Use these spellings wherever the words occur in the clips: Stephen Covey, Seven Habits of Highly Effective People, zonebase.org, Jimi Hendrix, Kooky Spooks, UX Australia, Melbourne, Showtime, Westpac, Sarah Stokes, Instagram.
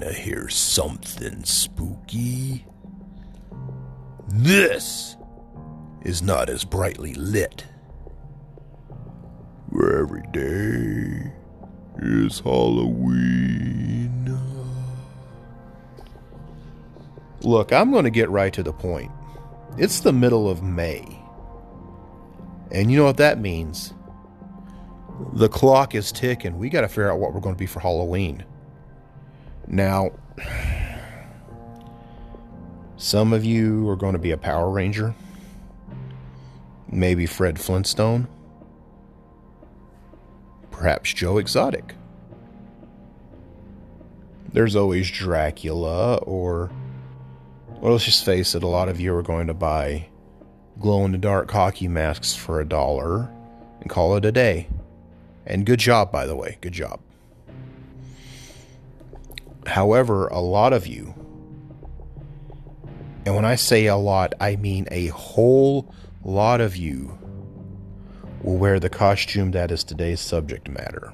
wanna hear something spooky? This is not as brightly lit. Where every day is Halloween. Look, I'm gonna get right to the point. It's the middle of May. And you know what that means? The clock is ticking. We got to figure out what we're going to be for Halloween. Now, some of you are going to be a Power Ranger. Maybe Fred Flintstone. Perhaps Joe Exotic. There's always Dracula or... well, let's just face it. A lot of you are going to buy glow-in-the-dark hockey masks for $1 and call it a day. And good job, by the way. Good job. However, a lot of you, and when I say a lot, I mean a whole lot of you, will wear the costume that is today's subject matter.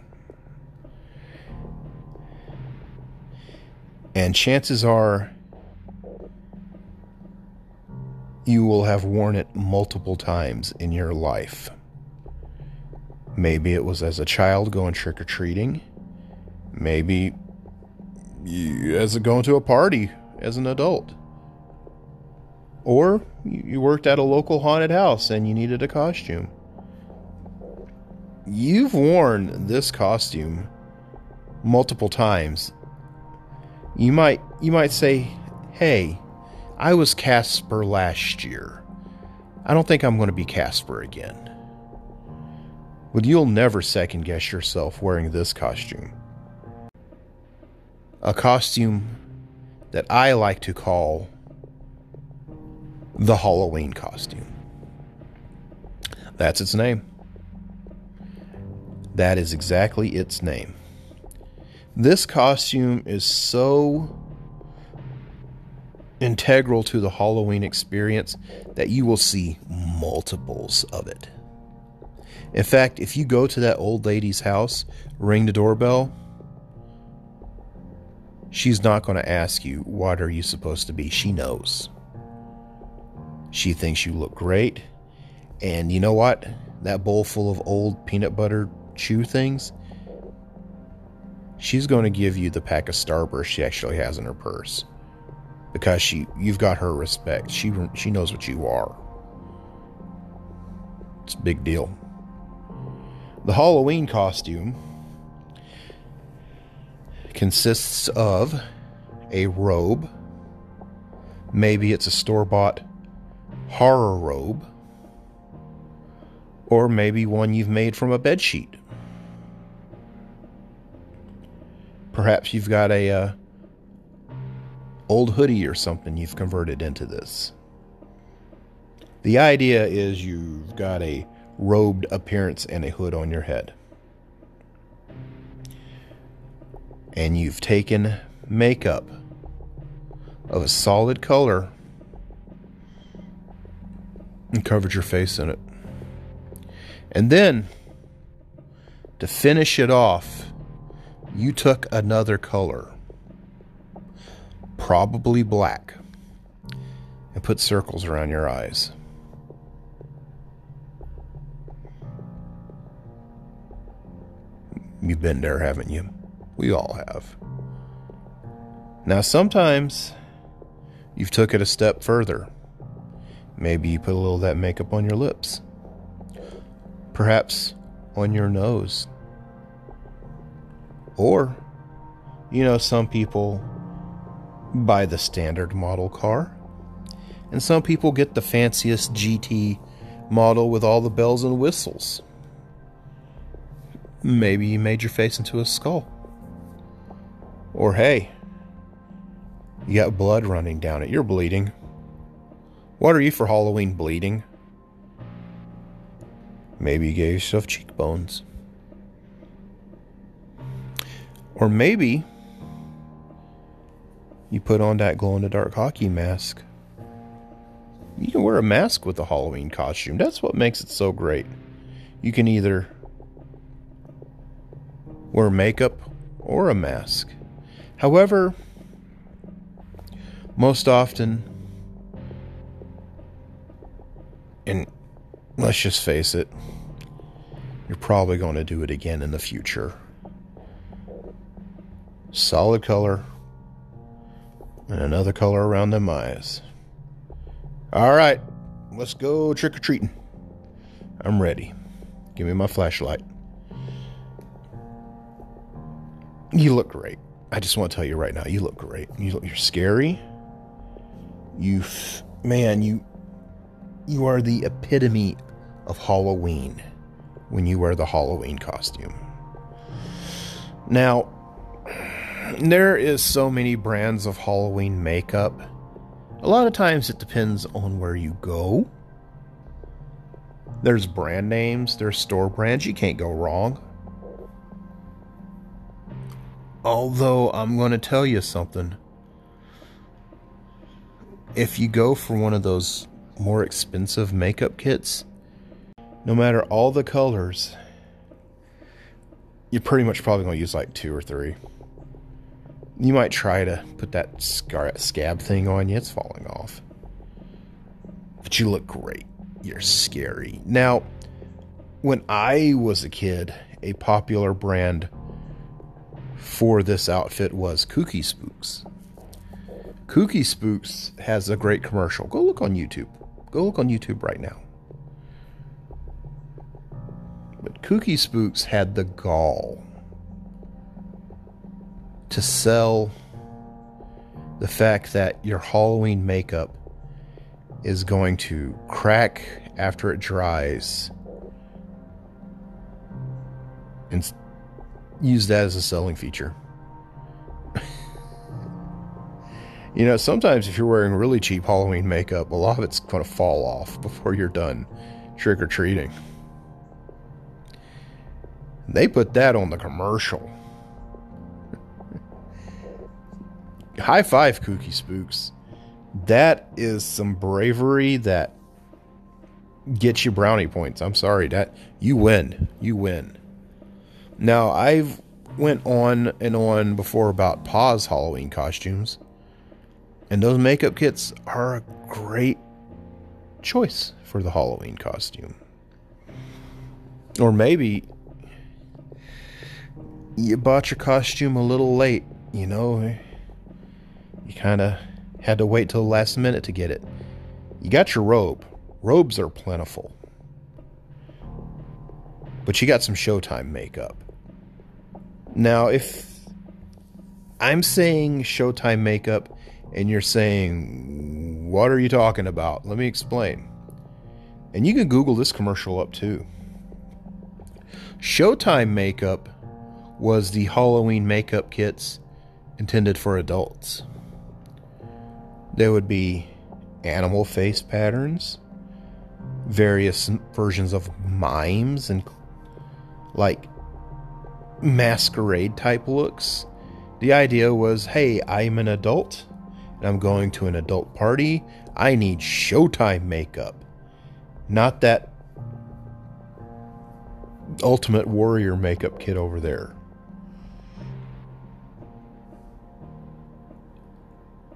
And chances are you will have worn it multiple times in your life. Maybe it was as a child going trick-or-treating. Maybe as going to a party as an adult. Or you worked at a local haunted house and you needed a costume. You've worn this costume multiple times. You might say, hey, I was Casper last year. I don't think I'm going to be Casper again. But you'll never second guess yourself wearing this costume. A costume that I like to call the Halloween costume. That's its name. That is exactly its name. This costume is so integral to the Halloween experience that you will see multiples of it. In fact, if you go to that old lady's house, ring the doorbell, she's not going to ask you, what are you supposed to be? She knows. She thinks you look great. And you know what? That bowl full of old peanut butter chew things, she's going to give you the pack of Starburst she actually has in her purse. Because you've got her respect. She knows what you are. It's a big deal. The Halloween costume consists of a robe. Maybe it's a store-bought horror robe. Or maybe one you've made from a bedsheet. Perhaps you've got a old hoodie or something you've converted into this. The idea is you've got a robed appearance and a hood on your head. And you've taken makeup of a solid color and covered your face in it. And then, to finish it off, you took another color, probably black, and put circles around your eyes. You've been there, haven't you? We all have. Now, sometimes you've took it a step further. Maybe you put a little of that makeup on your lips. Perhaps on your nose. Or, you know, some people buy the standard model car. And some people get the fanciest GT model with all the bells and whistles. Maybe you made your face into a skull. Or hey, you got blood running down it. You're bleeding. What are you for Halloween, bleeding? Maybe you gave yourself cheekbones. Or maybe you put on that glow-in-the-dark hockey mask. You can wear a mask with a Halloween costume. That's what makes it so great. You can either wear makeup or a mask. However, Most often, and let's just face it, you're probably going to do it again in the future. Solid color and another color around them eyes. All right, let's go trick-or-treating. I'm ready. Give me my flashlight. You look great. I just want to tell you right now, you look great. You're scary. You are the epitome of Halloween when you wear the Halloween costume. Now, there is so many brands of Halloween makeup. A lot of times it depends on where you go. There's brand names, there's store brands, you can't go wrong. Although, I'm going to tell you something. If you go for one of those more expensive makeup kits, no matter all the colors, you're pretty much probably going to use like 2 or 3. You might try to put that scab thing on you. It's falling off. But you look great. You're scary. Now, when I was a kid, a popular brand for this outfit was Kooky Spooks. Kooky Spooks has a great commercial. Go look on YouTube. Go look on YouTube right now. But Kooky Spooks had the gall to sell the fact that your Halloween makeup is going to crack after it dries, and use that as a selling feature. You know, sometimes if you're wearing really cheap Halloween makeup, a lot of it's going to fall off before you're done trick-or-treating. They put that on the commercial. High five, Kooky Spooks. That is some bravery that gets you brownie points. I'm sorry, that you win. You win. Now, I've went on and on before about Pa's Halloween costumes. And those makeup kits are a great choice for the Halloween costume. Or maybe you bought your costume a little late, you know. You kind of had to wait till the last minute to get it. You got your robe. Robes are plentiful. But you got some Showtime makeup. Now, if I'm saying Showtime makeup, and you're saying, what are you talking about? Let me explain. And you can Google this commercial up too. Showtime makeup was the Halloween makeup kits intended for adults. There would be animal face patterns, various versions of mimes, and like masquerade type looks. The idea was, hey, I'm an adult. I'm going to an adult party. I need Showtime makeup. Not that Ultimate Warrior makeup kit over there.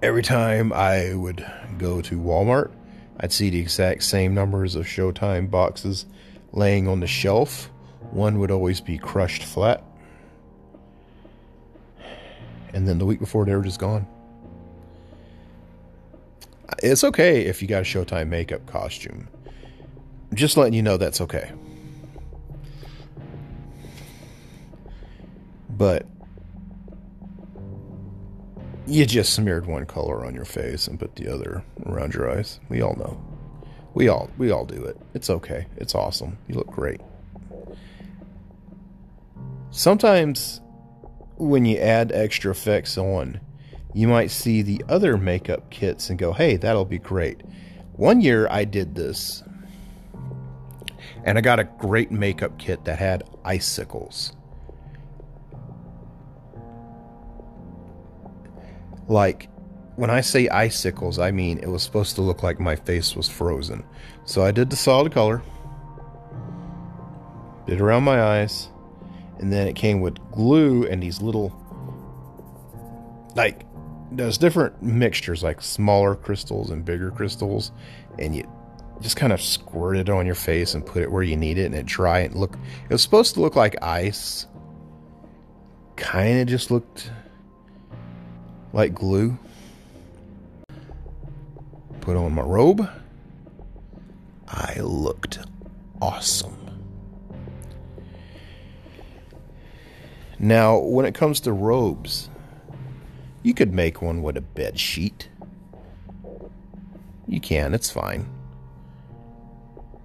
Every time I would go to Walmart, I'd see the exact same numbers of Showtime boxes laying on the shelf. One would always be crushed flat. And then the week before, they were just gone. It's okay if you got a Showtime makeup costume. Just letting you know that's okay. But you just smeared one color on your face and put the other around your eyes. We all know. We all do it. It's okay. It's awesome. You look great. Sometimes when you add extra effects on, you might see the other makeup kits and go, hey, that'll be great. One year I did this, and I got a great makeup kit that had icicles. Like, when I say icicles, I mean it was supposed to look like my face was frozen. So I did the solid color, did it around my eyes, and then it came with glue and these little, like, does different mixtures like smaller crystals and bigger crystals, and you just kind of squirt it on your face and put it where you need it, and it dry and look. It was supposed to look like ice. Kind of just looked like glue. Put on my robe. I looked awesome. Now, when it comes to robes, you could make one with a bed sheet. You can, it's fine.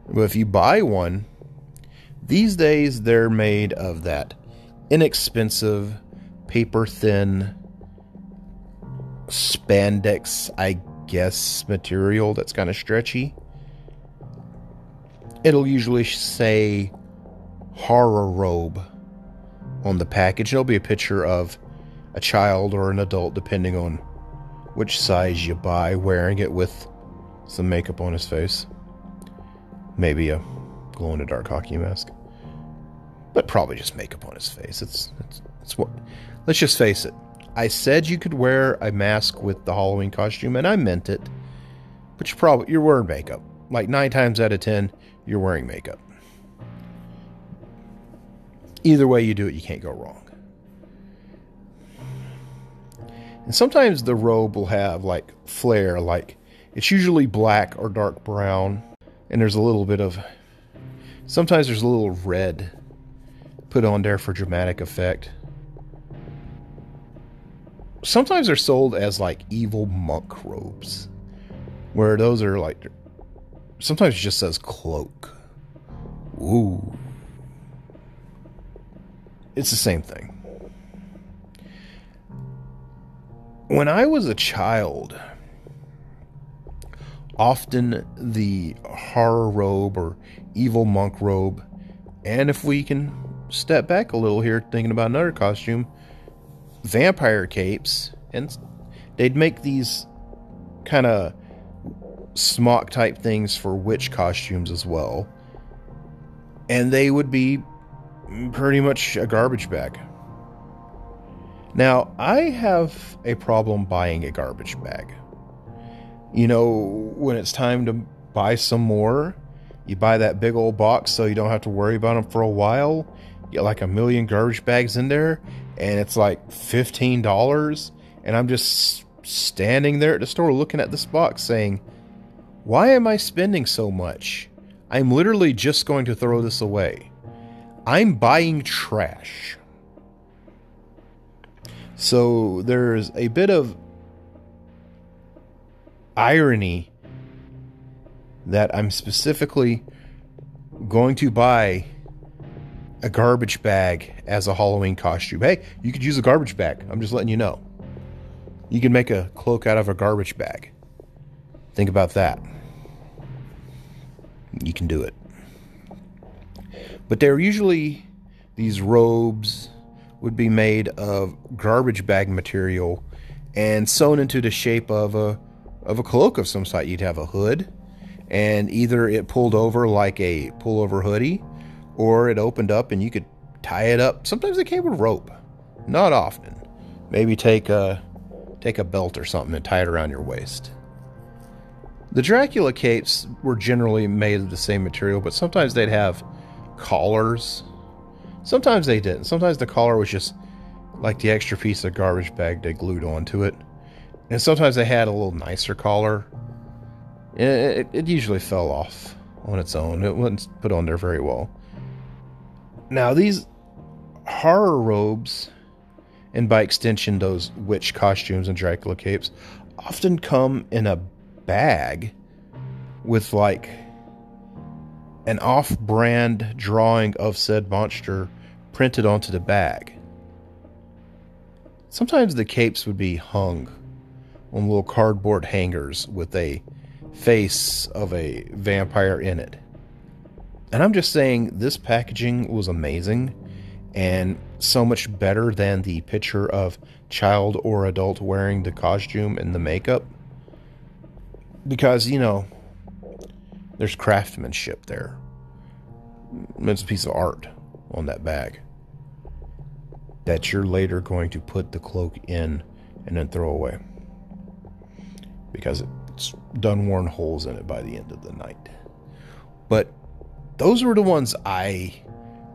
But if you buy one, these days they're made of that inexpensive, paper-thin spandex, I guess, material that's kind of stretchy. It'll usually say horror robe on the package. There'll be a picture of a child or an adult, depending on which size you buy, wearing it with some makeup on his face. Maybe a glow-in-the-dark hockey mask. But probably just makeup on his face. It's what. Let's just face it. I said you could wear a mask with the Halloween costume, and I meant it. But you're wearing makeup. Like 9 times out of 10, you're wearing makeup. Either way you do it, you can't go wrong. And sometimes the robe will have like flare, like it's usually black or dark brown, and there's a little bit of, sometimes there's a little red put on there for dramatic effect. Sometimes they're sold as like evil monk robes, where those are like, sometimes it just says cloak. Ooh. It's the same thing. When I was a child, often the horror robe or evil monk robe, and if we can step back a little here, thinking about another costume, vampire capes, and they'd make these kind of smock type things for witch costumes as well. And they would be pretty much a garbage bag. Now, I have a problem buying a garbage bag. You know, when it's time to buy some more, you buy that big old box so you don't have to worry about them for a while. You get like 1 million garbage bags in there, and it's like $15, and I'm just standing there at the store looking at this box saying, why am I spending so much? I'm literally just going to throw this away. I'm buying trash. So there's a bit of irony that I'm specifically going to buy a garbage bag as a Halloween costume. Hey, you could use a garbage bag. I'm just letting you know. You can make a cloak out of a garbage bag. Think about that. You can do it. But they're usually, these robes would be made of garbage bag material and sewn into the shape of a cloak of some sort. You'd have a hood, and either it pulled over like a pullover hoodie, or it opened up and you could tie it up. Sometimes it came with rope. Not often. Maybe take a belt or something and tie it around your waist. The Dracula capes were generally made of the same material, but sometimes they'd have collars. Sometimes they didn't. Sometimes the collar was just like the extra piece of garbage bag they glued onto it. And sometimes they had a little nicer collar. It usually fell off on its own. It wasn't put on there very well. Now these horror robes, and by extension those witch costumes and Dracula capes, often come in a bag with like an off-brand drawing of said monster printed onto the bag. Sometimes the capes would be hung on little cardboard hangers with a face of a vampire in it. And I'm just saying, this packaging was amazing and so much better than the picture of child or adult wearing the costume and the makeup. Because, you know, there's craftsmanship there. It's a piece of art on that bag that you're later going to put the cloak in and then throw away, because it's done worn holes in it by the end of the night. But those are the ones I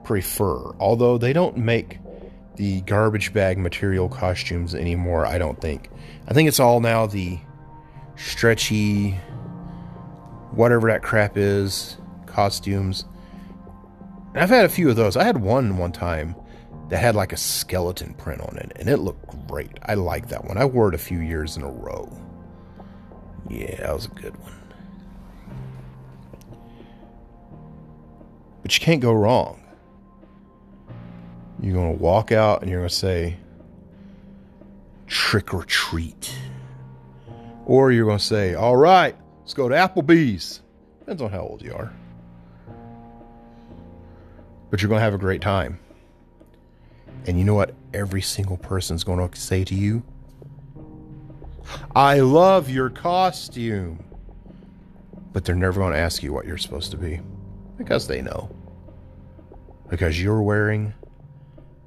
prefer, although they don't make the garbage bag material costumes anymore, I don't think. I think it's all now the stretchy, whatever that crap is, costumes. And I've had a few of those. I had one time that had like a skeleton print on it, and it looked great. I like that one. I wore it a few years in a row. Yeah, that was a good one. But you can't go wrong. You're going to walk out and you're going to say, trick or treat. Or you're going to say, all right, let's go to Applebee's. Depends on how old you are. But you're going to have a great time. And you know what every single person's going to say to you? I love your costume. But they're never going to ask you what you're supposed to be. Because they know. Because you're wearing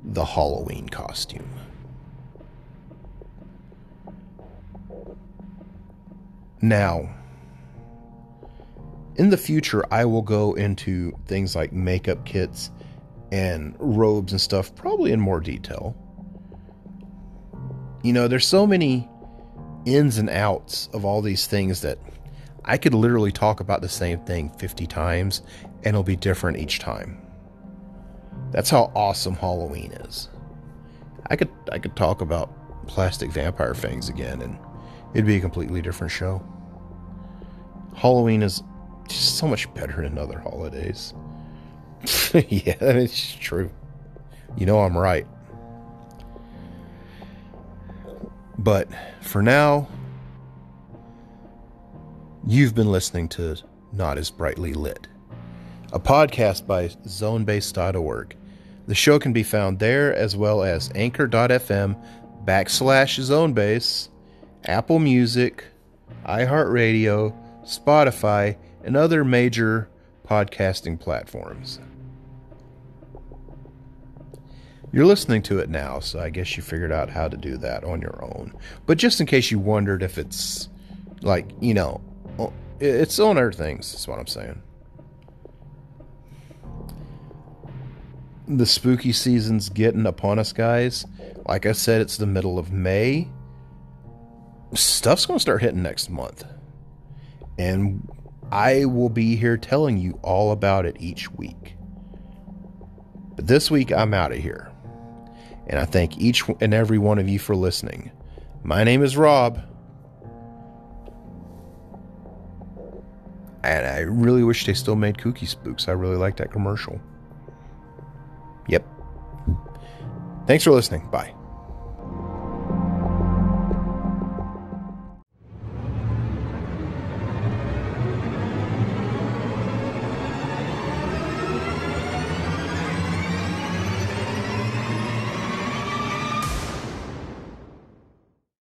the Halloween costume. Now, in the future, I will go into things like makeup kits and robes and stuff, probably in more detail. You know, there's so many ins and outs of all these things that I could literally talk about the same thing 50 times and it'll be different each time. That's how awesome Halloween is. I could talk about plastic vampire fangs again and it'd be a completely different show. Halloween is just so much better than other holidays. Yeah, it's true. You know I'm right. But for now, you've been listening to Not As Brightly Lit, a podcast by zonebase.org. The show can be found there as well as anchor.fm/zonebase, Apple Music, iHeartRadio, Spotify, and other major podcasting platforms. You're listening to it now, so I guess you figured out how to do that on your own. But just in case you wondered if it's like, you know, it's on other things, is what I'm saying. The spooky season's getting upon us, guys. Like I said, it's the middle of May. Stuff's going to start hitting next month. And I will be here telling you all about it each week. But this week, I'm out of here. And I thank each and every one of you for listening. My name is Rob. And I really wish they still made Kooky Spooks. I really like that commercial. Yep. Thanks for listening. Bye.